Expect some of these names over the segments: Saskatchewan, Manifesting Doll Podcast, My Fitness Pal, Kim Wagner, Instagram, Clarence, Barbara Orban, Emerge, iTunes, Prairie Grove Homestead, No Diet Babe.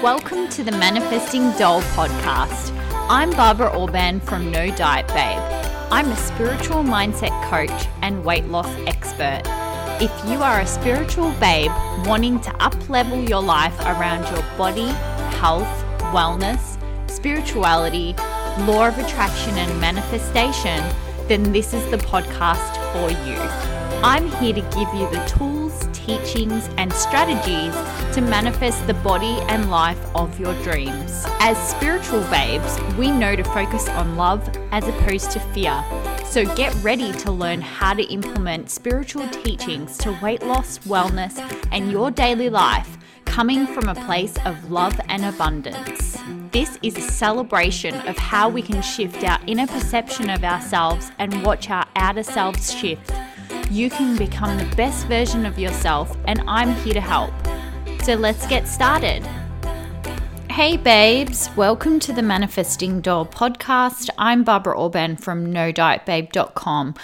Welcome to the Manifesting Doll Podcast. I'm Barbara Orban from No Diet Babe. I'm a spiritual mindset coach and weight loss expert. If you are a spiritual babe wanting to up-level your life around your body, health, wellness, spirituality, law of attraction and manifestation, then this is the podcast for you. I'm here to give you the tools, teachings and strategies to manifest the body and life of your dreams. As spiritual babes, we know to focus on love as opposed to fear. So get ready to learn how to implement spiritual teachings to weight loss, wellness, and your daily life, coming from a place of love and abundance. This is a celebration of how we can shift our inner perception of ourselves and watch our outer selves shift. You can become the best version of yourself, and I'm here to help. So let's get started. Hey babes, welcome to the Manifesting Doll Podcast. I'm Barbara Orban from nodietbabe.com.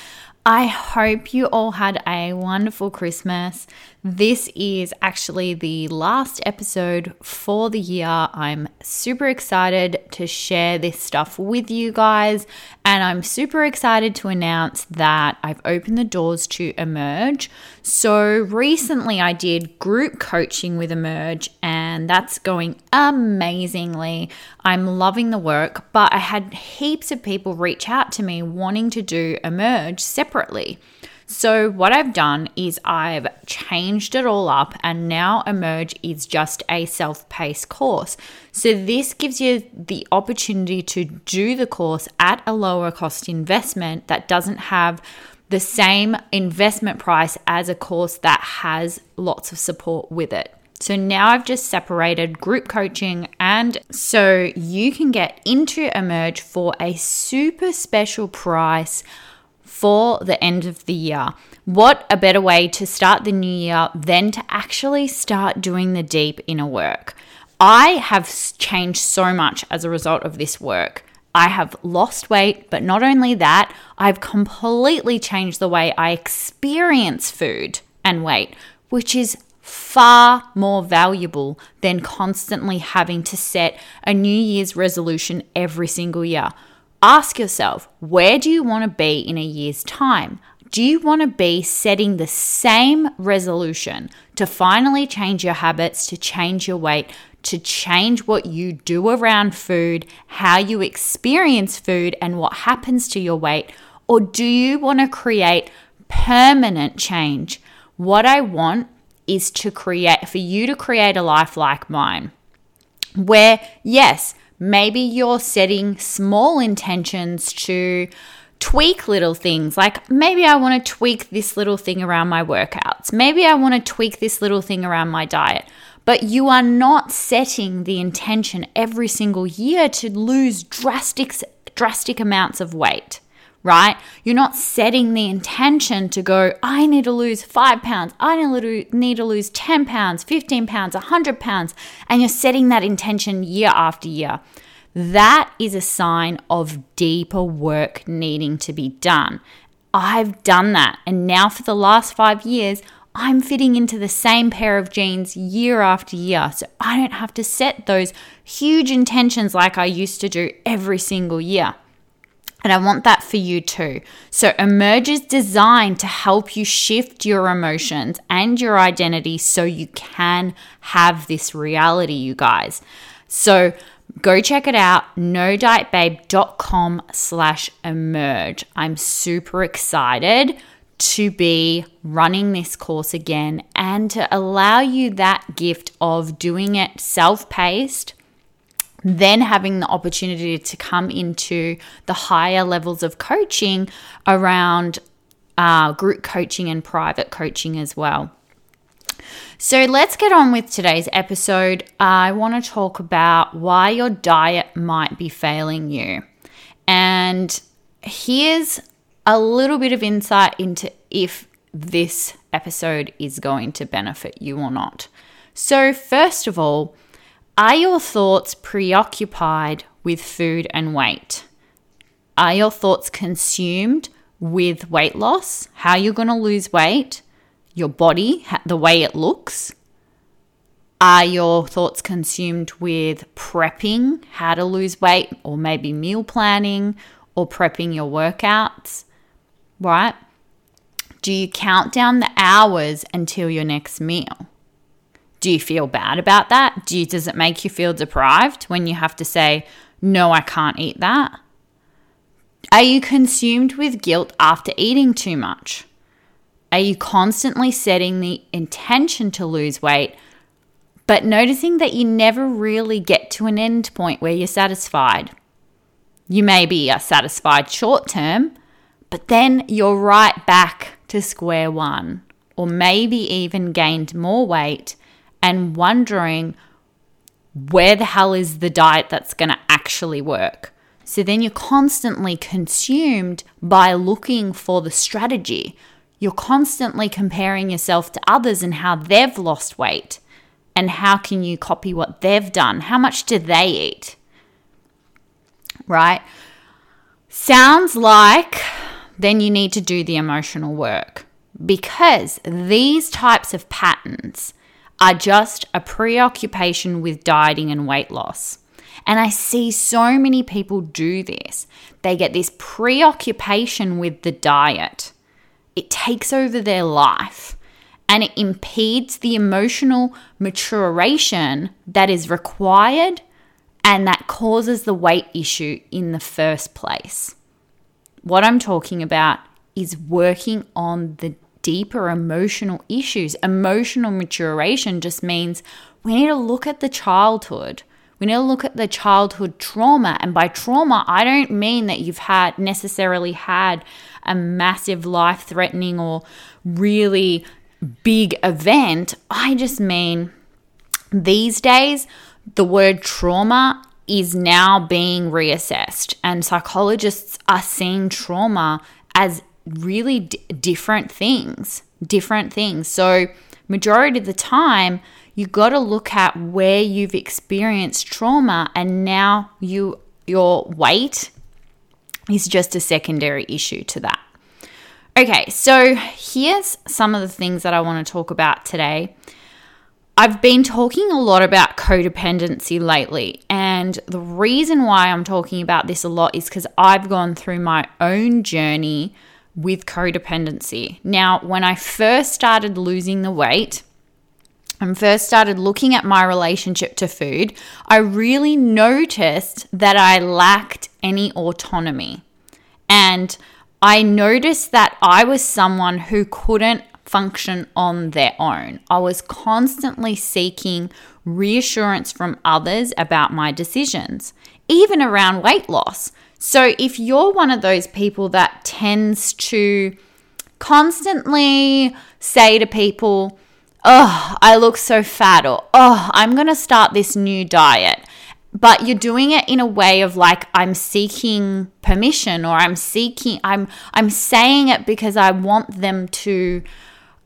I hope you all had a wonderful Christmas. This is actually the last episode for the year. I'm super excited to share this stuff with you guys, and I'm super excited to announce that I've opened the doors to Emerge. So recently I did group coaching with Emerge, and that's going amazingly. I'm loving the work, but I had heaps of people reach out to me wanting to do Emerge separately. So what I've done is I've changed it all up, and now Emerge is just a self-paced course. So this gives you the opportunity to do the course at a lower cost investment that doesn't have the same investment price as a course that has lots of support with it. So now I've just separated group coaching, and so you can get into Emerge for a super special price for the end of the year. What a better way to start the new year than to actually start doing the deep inner work. I have changed so much as a result of this work. I have lost weight, but not only that, I've completely changed the way I experience food and weight, which is far more valuable than constantly having to set a New Year's resolution every single year. Ask yourself, where do you want to be in a year's time? Do you want to be setting the same resolution to finally change your habits, to change your weight, to change what you do around food, how you experience food, and what happens to your weight? Or do you want to create permanent change? What I want is to create, for you to create a life like mine, where, yes, maybe you're setting small intentions to tweak little things. Like maybe I want to tweak this little thing around my workouts. Maybe I want to tweak this little thing around my diet. But you are not setting the intention every single year to lose drastic amounts of weight, right? You're not setting the intention to go, I need to lose 5 pounds, I need to lose 10 pounds, 15 pounds, 100 pounds, and you're setting that intention year after year. That is a sign of deeper work needing to be done. I've done that, and now for the last 5 years, I'm fitting into the same pair of jeans year after year, so I don't have to set those huge intentions like I used to do every single year. And I want that for you too. So Emerge is designed to help you shift your emotions and your identity so you can have this reality, you guys. So go check it out, nodietbabe.com/emerge. I'm super excited to be running this course again and to allow you that gift of doing it self-paced, then having the opportunity to come into the higher levels of coaching around group coaching and private coaching as well. So let's get on with today's episode. I want to talk about why your diet might be failing you. And here's a little bit of insight into if this episode is going to benefit you or not. So first of all, Are your thoughts preoccupied with food and weight? Are your thoughts consumed with weight loss? How you're going to lose weight? Your body, the way it looks? Are your thoughts consumed with prepping, how to lose weight, or maybe meal planning or prepping your workouts, right? Do you count down the hours until your next meal? Do you feel bad about that? Does it make you feel deprived when you have to say, no, I can't eat that? Are you consumed with guilt after eating too much? Are you constantly setting the intention to lose weight, but noticing that you never really get to an end point where you're satisfied? You maybe are satisfied short term, but then you're right back to square one, or maybe even gained more weight and wondering where the hell is the diet that's going to actually work. So then you're constantly consumed by looking for the strategy. You're constantly comparing yourself to others and how they've lost weight. And how can you copy what they've done? How much do they eat? Right? Sounds like then you need to do the emotional work, because these types of patterns are just a preoccupation with dieting and weight loss. And I see so many people do this. They get this preoccupation with the diet. It takes over their life. And it impedes the emotional maturation that is required, and that causes the weight issue in the first place. What I'm talking about is working on the deeper emotional issues. Emotional maturation just means we need to look at the childhood. We need to look at the childhood trauma. And by trauma, I don't mean that you've had necessarily had a massive life-threatening or really big event. I just mean these days the word trauma is now being reassessed, and psychologists are seeing trauma as really different things. So majority of the time you got to look at where you've experienced trauma, and now your weight is just a secondary issue to that. Okay, so here's some of the things that I want to talk about today. I've been talking a lot about codependency lately, and the reason why I'm talking about this a lot is because I've gone through my own journey with codependency. Now, when I first started losing the weight and first started looking at my relationship to food, I really noticed that I lacked any autonomy, and I noticed that I was someone who couldn't function on their own. I was constantly seeking reassurance from others about my decisions, even around weight loss. So if you're one of those people that tends to constantly say to people, oh, I look so fat, or oh, I'm going to start this new diet, but you're doing it in a way of like, I'm seeking permission, or I'm saying it because I want them to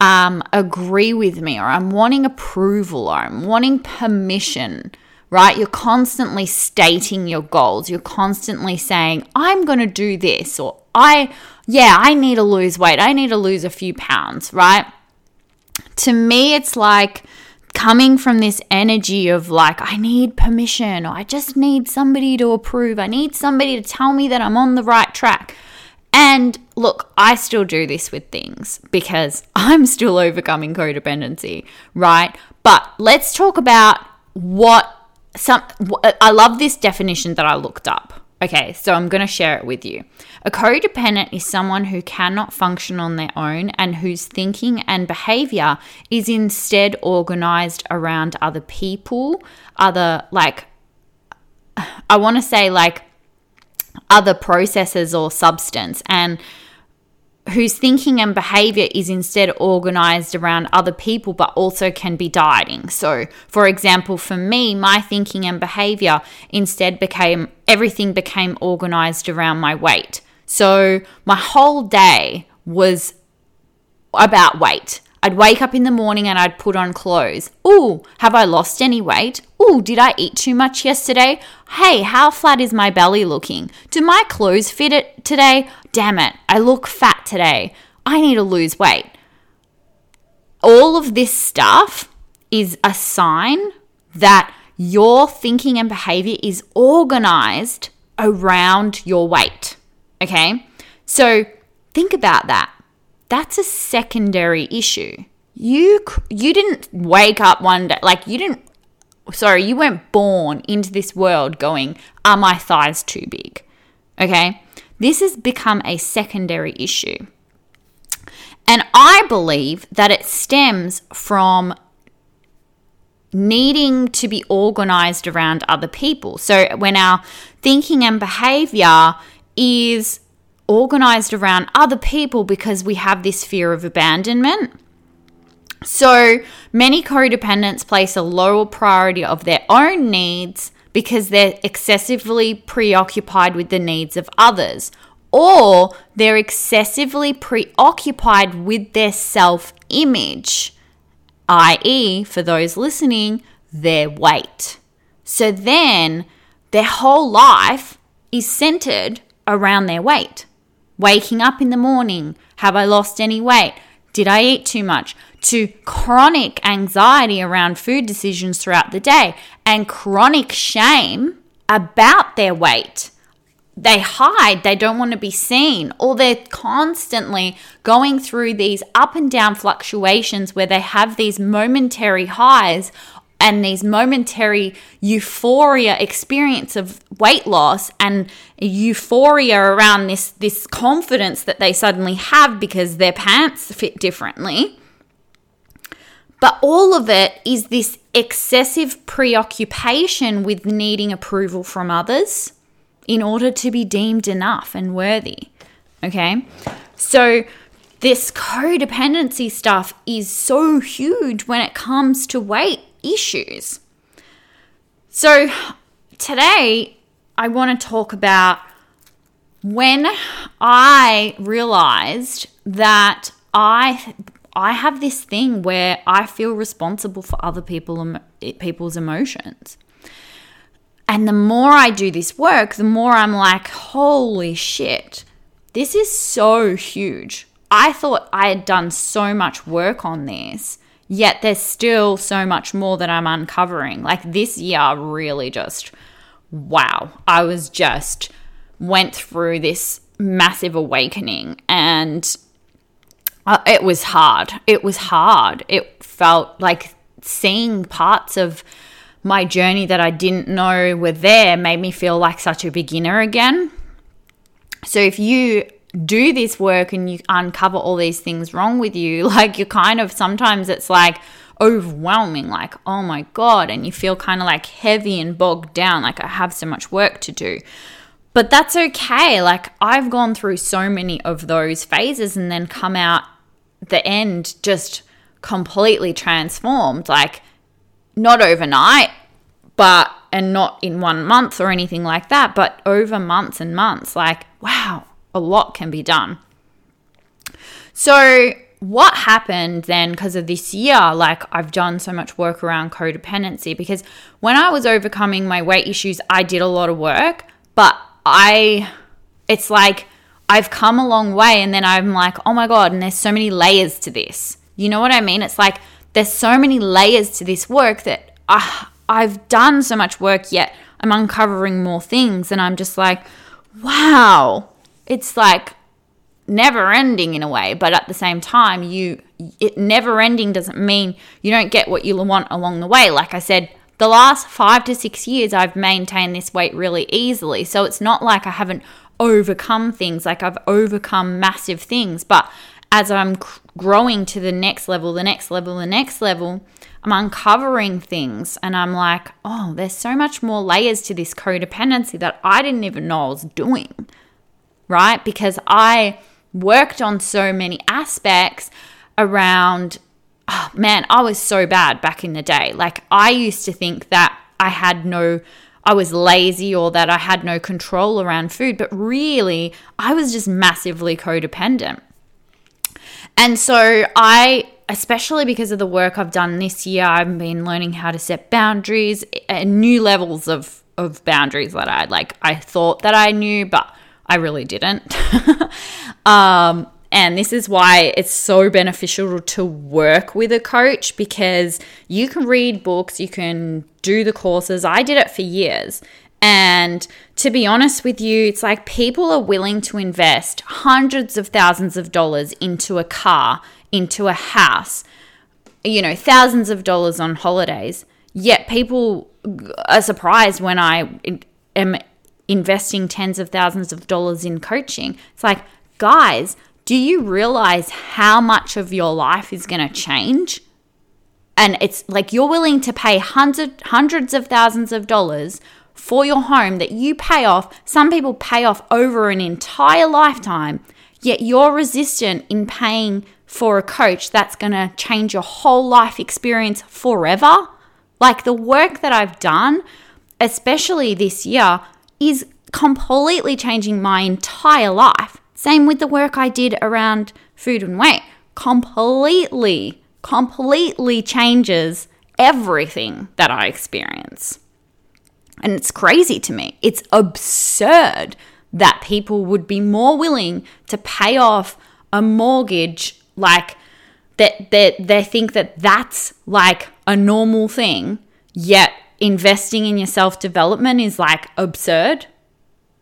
agree with me, or I'm wanting approval, or I'm wanting permission, right? You're constantly stating your goals. You're constantly saying, I'm going to do this, or I need to lose weight. I need to lose a few pounds, right? To me, it's like, coming from this energy of like, I need permission, or I just need somebody to approve. I need somebody to tell me that I'm on the right track. And look, I still do this with things because I'm still overcoming codependency, right? But let's talk about I love this definition that I looked up. Okay, so I'm going to share it with you. A codependent is someone who cannot function on their own and whose thinking and behavior is instead organized around other people, other processes or substance, and whose thinking and behavior is instead organized around other people, but also can be dieting. So for example, for me, my thinking and behavior instead became organized around my weight. So my whole day was about weight. I'd wake up in the morning and I'd put on clothes. Ooh, have I lost any weight? Ooh, did I eat too much yesterday? Hey, how flat is my belly looking? Do my clothes fit it today? Damn it, I look fat today. I need to lose weight. All of this stuff is a sign that your thinking and behavior is organized around your weight, okay? So think about that. That's a secondary issue. You didn't wake up one day, you weren't born into this world going, are my thighs too big? Okay? This has become a secondary issue. And I believe that it stems from needing to be organized around other people. So when our thinking and behavior is organized around other people because we have this fear of abandonment. So many codependents place a lower priority of their own needs because they're excessively preoccupied with the needs of others, or they're excessively preoccupied with their self-image, i.e., for those listening, their weight. So then their whole life is centered around their weight. Waking up in the morning, have I lost any weight? Did I eat too much? To chronic anxiety around food decisions throughout the day and chronic shame about their weight. They hide, they don't want to be seen, or they're constantly going through these up and down fluctuations where they have these momentary highs and these momentary euphoria experience of weight loss and euphoria around this confidence that they suddenly have because their pants fit differently. But all of it is this excessive preoccupation with needing approval from others in order to be deemed enough and worthy, okay? So this codependency stuff is so huge when it comes to weight issues. So today I want to talk about when I realized that I have this thing where I feel responsible for other people's emotions. And the more I do this work, the more I'm like, holy shit, this is so huge. I thought I had done so much work on this, yet there's still so much more that I'm uncovering. Like this year really just, wow, I was just went through this massive awakening and it was hard. It was hard. It felt like seeing parts of my journey that I didn't know were there made me feel like such a beginner again. So if you do this work and you uncover all these things wrong with you, like you're kind of, sometimes it's like overwhelming, like, oh my God. And you feel kind of like heavy and bogged down, like I have so much work to do, but that's okay. Like I've gone through so many of those phases and then come out the end just completely transformed, like not overnight, and not in 1 month or anything like that, but over months and months, like, wow, a lot can be done. So what happened then because of this year, like I've done so much work around codependency, because when I was overcoming my weight issues, I did a lot of work, but it's like I've come a long way and then I'm like, oh my God, and there's so many layers to this. You know what I mean? It's like, there's so many layers to this work that I've done so much work, yet I'm uncovering more things. And I'm just like, wow, it's like never ending in a way. But at the same time, it never ending doesn't mean you don't get what you want along the way. Like I said, the last 5 to 6 years, I've maintained this weight really easily. So it's not like I haven't overcome things, like I've overcome massive things, but as I'm growing to the next level, the next level, the next level, I'm uncovering things and I'm like, oh, there's so much more layers to this codependency that I didn't even know I was doing, right? Because I worked on so many aspects around, oh man, I was so bad back in the day. Like I used to think that I was lazy or that I had no control around food, but really I was just massively codependent. And so I especially because of the work I've done this year, I've been learning how to set boundaries and new levels of boundaries that I thought that I knew, but I really didn't. And this is why it's so beneficial to work with a coach, because you can read books, you can do the courses. I did it for years. And to be honest with you, it's like people are willing to invest hundreds of thousands of dollars into a car, into a house, thousands of dollars on holidays. Yet people are surprised when I am investing tens of thousands of dollars in coaching. It's like, guys, do you realize how much of your life is going to change? And it's like you're willing to pay hundreds of thousands of dollars for your home that you pay off. Some people pay off over an entire lifetime, yet you're resistant in paying for a coach that's going to change your whole life experience forever. Like the work that I've done, especially this year, is completely changing my entire life. Same with the work I did around food and weight. Completely changes everything that I experience. And it's crazy to me. It's absurd that people would be more willing to pay off a mortgage, like that they think that that's like a normal thing, yet investing in your self-development is like absurd.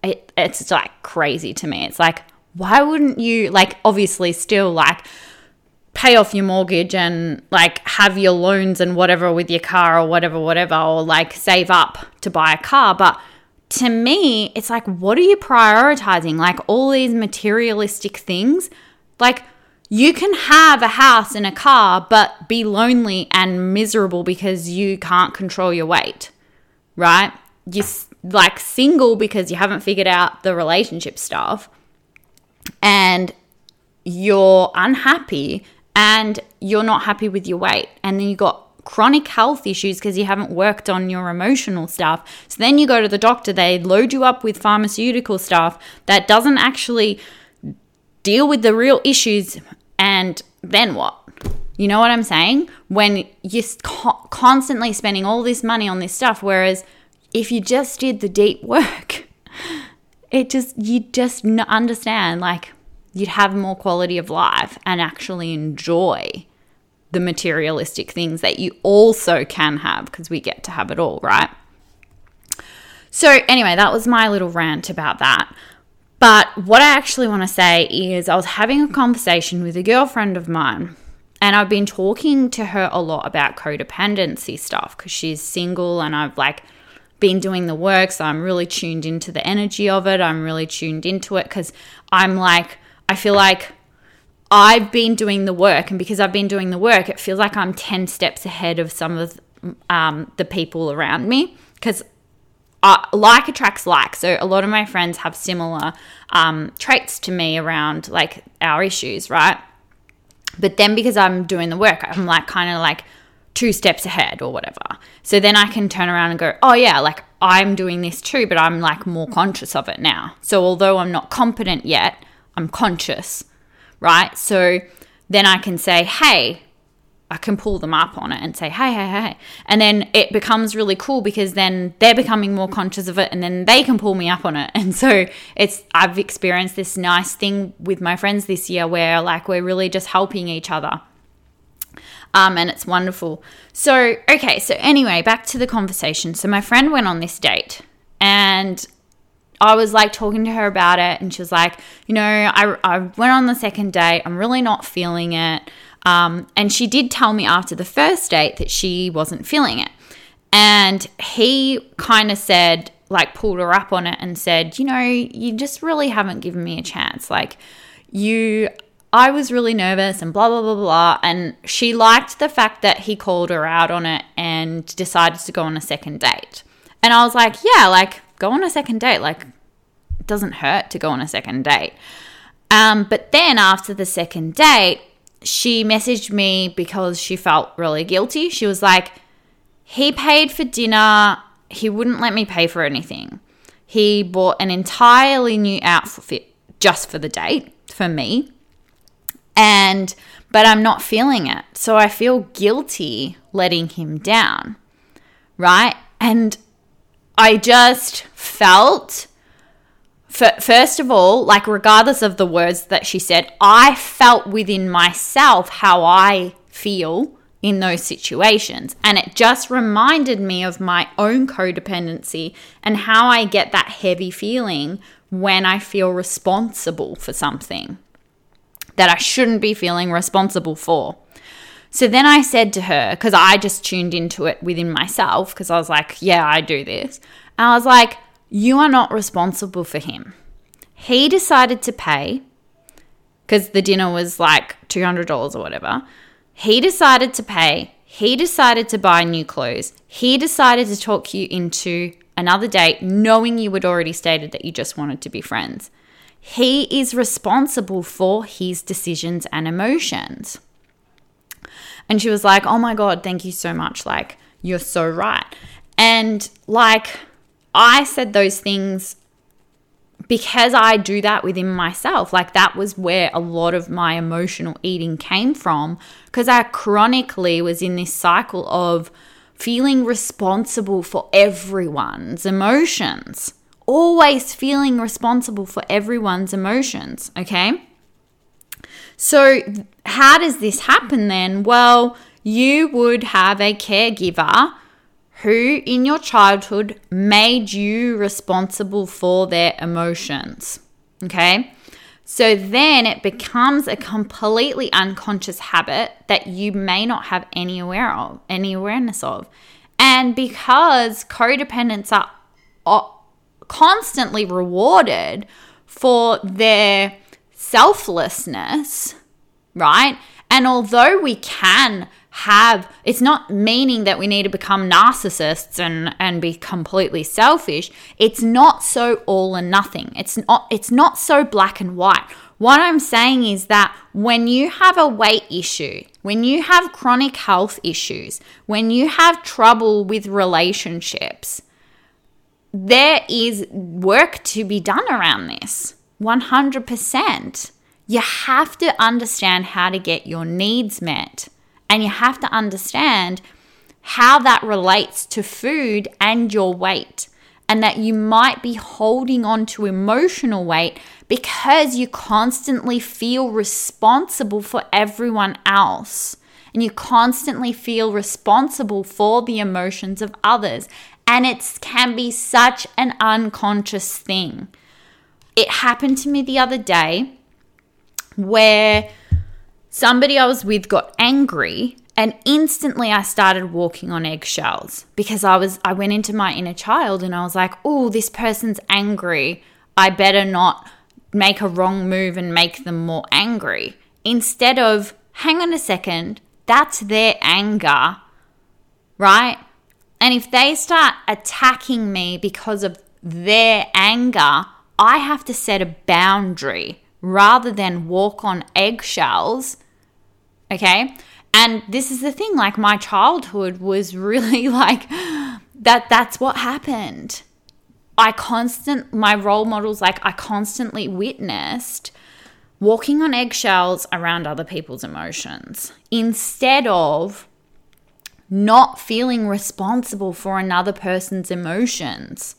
It's like crazy to me. It's like, why wouldn't you, like, obviously still like pay off your mortgage and like have your loans and whatever with your car or whatever, or like save up to buy a car. But to me, it's like, what are you prioritizing? Like all these materialistic things. Like you can have a house and a car, but be lonely and miserable because you can't control your weight, right? You're like single because you haven't figured out the relationship stuff, and you're unhappy and you're not happy with your weight. And then you got chronic health issues because you haven't worked on your emotional stuff. So then you go to the doctor, they load you up with pharmaceutical stuff that doesn't actually deal with the real issues. And then what? You know what I'm saying? When you're constantly spending all this money on this stuff, whereas if you just did the deep work, you just understand, like, you'd have more quality of life and actually enjoy the materialistic things that you also can have, because we get to have it all, right? So anyway, that was my little rant about that. But what I actually want to say is I was having a conversation with a girlfriend of mine, and I've been talking to her a lot about codependency stuff because she's single, and I've like been doing the work, so I'm really tuned into the energy of it. I'm really tuned into it because I'm like, I feel like I've been doing the work, and because I've been doing the work, it feels like I'm 10 steps ahead of some of the people around me, because like attracts like. So a lot of my friends have similar traits to me around like our issues, right? But then because I'm doing the work, I'm like kind of like 2 steps ahead or whatever. So then I can turn around and go, oh yeah, like I'm doing this too, but I'm like more conscious of it now. So although I'm not competent yet, I'm conscious, right? So then I can say, hey, I can pull them up on it and say, hey. And then it becomes really cool because then they're becoming more conscious of it, and then they can pull me up on it. And so I've experienced this nice thing with my friends this year where like we're really just helping each other. And it's wonderful. So, okay. So anyway, back to the conversation. So my friend went on this date, and I was like talking to her about it, and she was like, I went on the second date. I'm really not feeling it. And she did tell me after the first date that she wasn't feeling it. And he kind of said, like pulled her up on it and said, you just really haven't given me a chance. Like I was really nervous and blah, blah, blah, blah. And she liked the fact that he called her out on it and decided to go on a second date. And I was like, yeah, like go on a second date. Like it doesn't hurt to go on a second date. But then after the second date, she messaged me because she felt really guilty. She was like, he paid for dinner. He wouldn't let me pay for anything. He bought an entirely new outfit just for the date for me. And but I'm not feeling it. So I feel guilty letting him down, right? And I just felt, first of all, like regardless of the words that she said, I felt within myself how I feel in those situations. And it just reminded me of my own codependency and how I get that heavy feeling when I feel responsible for something that I shouldn't be feeling responsible for. So then I said to her, because I just tuned into it within myself, because I was like, yeah, I do this. And I was like, you are not responsible for him. He decided to pay, because the dinner was like $200 or whatever. He decided to pay. He decided to buy new clothes. He decided to talk you into another date, knowing you had already stated that you just wanted to be friends. He is responsible for his decisions and emotions. And she was like, oh my God, thank you so much. Like, you're so right. And like, I said those things because I do that within myself. Like, that was where a lot of my emotional eating came from, because I chronically was in this cycle of feeling responsible for everyone's emotions. Always feeling responsible for everyone's emotions, okay? So how does this happen then? Well, you would have a caregiver who in your childhood made you responsible for their emotions, okay? So then it becomes a completely unconscious habit that you may not have any awareness of. And because codependents are constantly rewarded for their selflessness, right? And although we can have, it's not meaning that we need to become narcissists and be completely selfish. It's not so all and nothing. It's not so black and white. What I'm saying is that when you have a weight issue, when you have chronic health issues, when you have trouble with relationships, there is work to be done around this, 100%. You have to understand how to get your needs met, and you have to understand how that relates to food and your weight, and that you might be holding on to emotional weight because you constantly feel responsible for everyone else, and you constantly feel responsible for the emotions of others. And it can be such an unconscious thing. It happened to me the other day where somebody I was with got angry, and instantly I started walking on eggshells because I went into my inner child and I was like, oh, this person's angry. I better not make a wrong move and make them more angry. Instead of, hang on a second, that's their anger, right? And if they start attacking me because of their anger, I have to set a boundary rather than walk on eggshells, okay? And this is the thing, like my childhood was really like that. That's what happened. My role models, like I constantly witnessed walking on eggshells around other people's emotions instead of not feeling responsible for another person's emotions,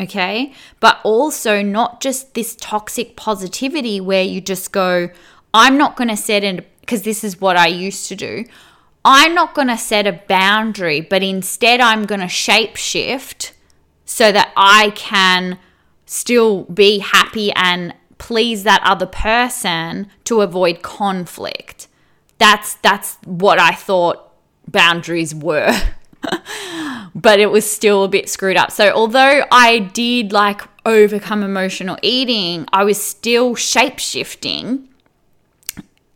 okay? But also not just this toxic positivity where you just go, I'm not going to set it, because this is what I used to do. I'm not going to set a boundary, but instead I'm going to shape shift so that I can still be happy and please that other person to avoid conflict. That's what I thought boundaries were, but it was still a bit screwed up. So although I did like overcome emotional eating, I was still shape-shifting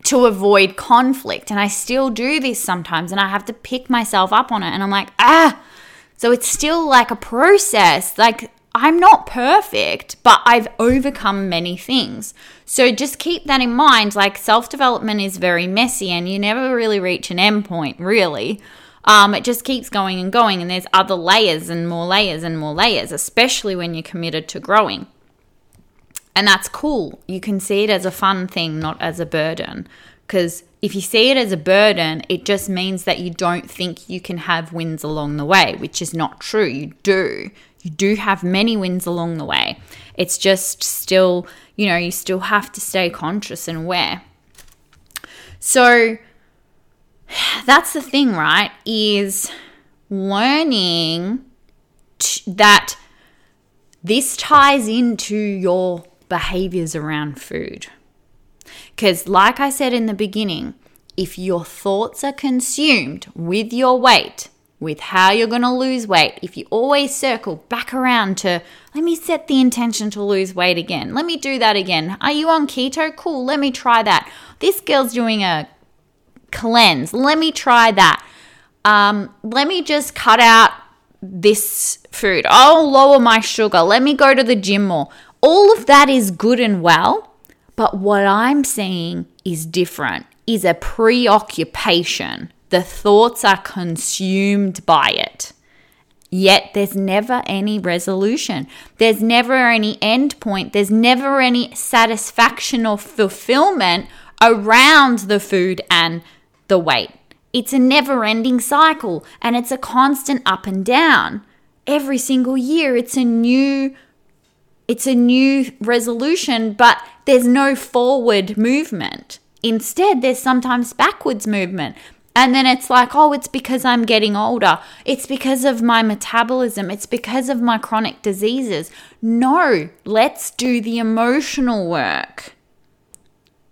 to avoid conflict. And I still do this sometimes, and I have to pick myself up on it. And I'm like, so it's still like a process. Like I'm not perfect, but I've overcome many things. So just keep that in mind. Like self-development is very messy and you never really reach an end point, really. It just keeps going and going, and there's other layers and more layers and more layers, especially when you're committed to growing. And that's cool. You can see it as a fun thing, not as a burden, Because if you see it as a burden, it just means that you don't think you can have wins along the way, which is not true. You do. You do have many wins along the way. It's just still, you know, you still have to stay conscious and aware. So that's the thing, right? Is learning that this ties into your behaviors around food. Because like I said in the beginning, if your thoughts are consumed with your weight, with how you're going to lose weight, if you always circle back around to, let me set the intention to lose weight again. Let me do that again. Are you on keto? Cool. Let me try that. This girl's doing a cleanse. Let me try that. Let me just cut out this food. I'll lower my sugar. Let me go to the gym more. All of that is good and well, but what I'm seeing is different, is a preoccupation. The thoughts are consumed by it, yet there's never any resolution. There's never any end point. There's never any satisfaction or fulfillment around the food and the weight. It's a never-ending cycle, and it's a constant up and down. Every single year, it's a new resolution, but there's no forward movement. Instead, there's sometimes backwards movement. And then it's like, oh, it's because I'm getting older. It's because of my metabolism. It's because of my chronic diseases. No, let's do the emotional work.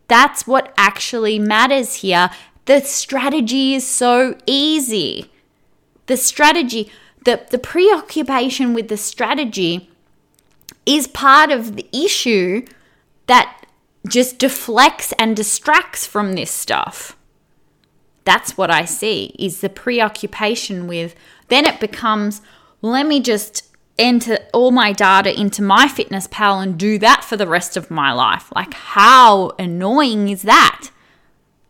That's what actually matters here. The strategy is so easy. The strategy, the preoccupation with the strategy is part of the issue that just deflects and distracts from this stuff. That's what I see, is the preoccupation with, then it becomes, let me just enter all my data into My Fitness Pal and do that for the rest of my life. Like, how annoying is that?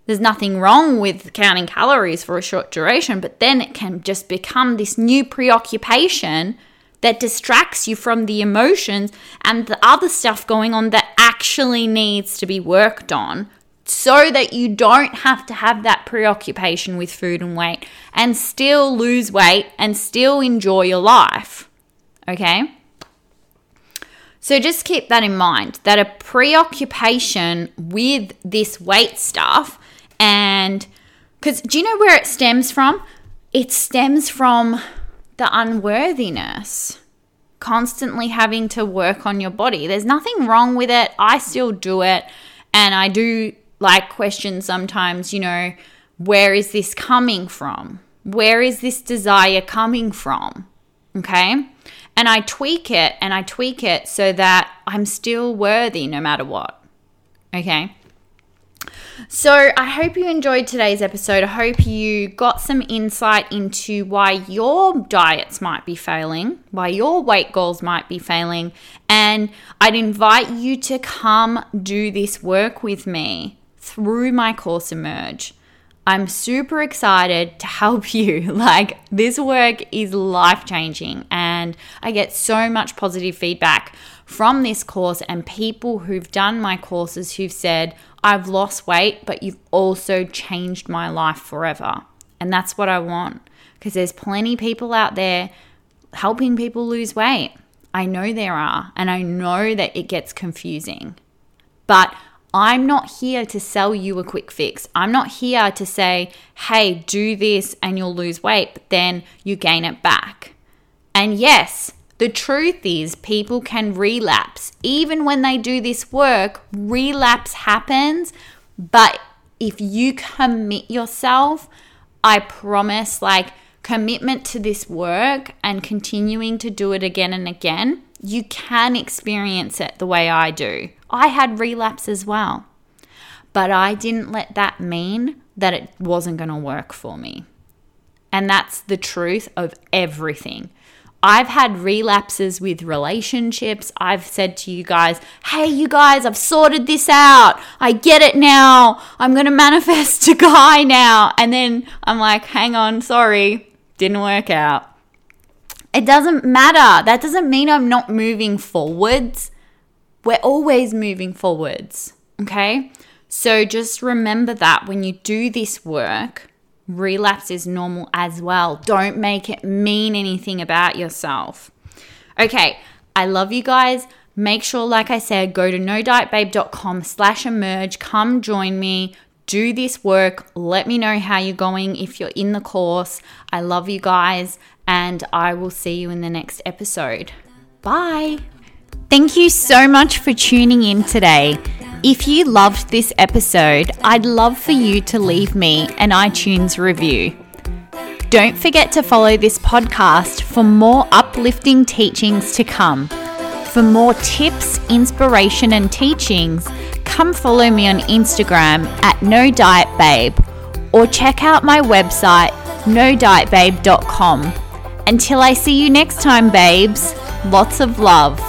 There's nothing wrong with counting calories for a short duration, but then it can just become this new preoccupation that distracts you from the emotions and the other stuff going on that actually needs to be worked on, so that you don't have to have that preoccupation with food and weight and still lose weight and still enjoy your life, okay? So just keep that in mind, that a preoccupation with this weight stuff, and because do you know where it stems from? It stems from the unworthiness, constantly having to work on your body. There's nothing wrong with it. I still do it, and I do like questions sometimes, you know, where is this coming from? Where is this desire coming from? Okay. And I tweak it so that I'm still worthy no matter what. Okay. So I hope you enjoyed today's episode. I hope you got some insight into why your diets might be failing, why your weight goals might be failing. And I'd invite you to come do this work with me through my course Emerge. I'm super excited to help you. Like, this work is life-changing, and I get so much positive feedback from this course and people who've done my courses who've said, I've lost weight, but you've also changed my life forever. And that's what I want, because there's plenty of people out there helping people lose weight. I know there are, and I know that it gets confusing, but I'm not here to sell you a quick fix. I'm not here to say, hey, do this and you'll lose weight, but then you gain it back. And yes, the truth is people can relapse. Even when they do this work, relapse happens. But if you commit yourself, I promise, like, commitment to this work and continuing to do it again and again, you can experience it the way I do. I had relapse as well, but I didn't let that mean that it wasn't going to work for me. And that's the truth of everything. I've had relapses with relationships. I've said to you guys, hey, you guys, I've sorted this out. I get it now. I'm going to manifest a guy now. And then I'm like, hang on, sorry, didn't work out. It doesn't matter. That doesn't mean I'm not moving forwards. We're always moving forwards, okay? So just remember that when you do this work, relapse is normal as well. Don't make it mean anything about yourself. Okay, I love you guys. Make sure, like I said, go to nodietbabe.com/emerge. Come join me. Do this work. Let me know how you're going if you're in the course. I love you guys, and I will see you in the next episode. Bye. Thank you so much for tuning in today. If you loved this episode, I'd love for you to leave me an iTunes review. Don't forget to follow this podcast for more uplifting teachings to come. For more tips, inspiration, and teachings, come follow me on Instagram at No Diet Babe, or check out my website, nodietbabe.com. Until I see you next time, babes, lots of love.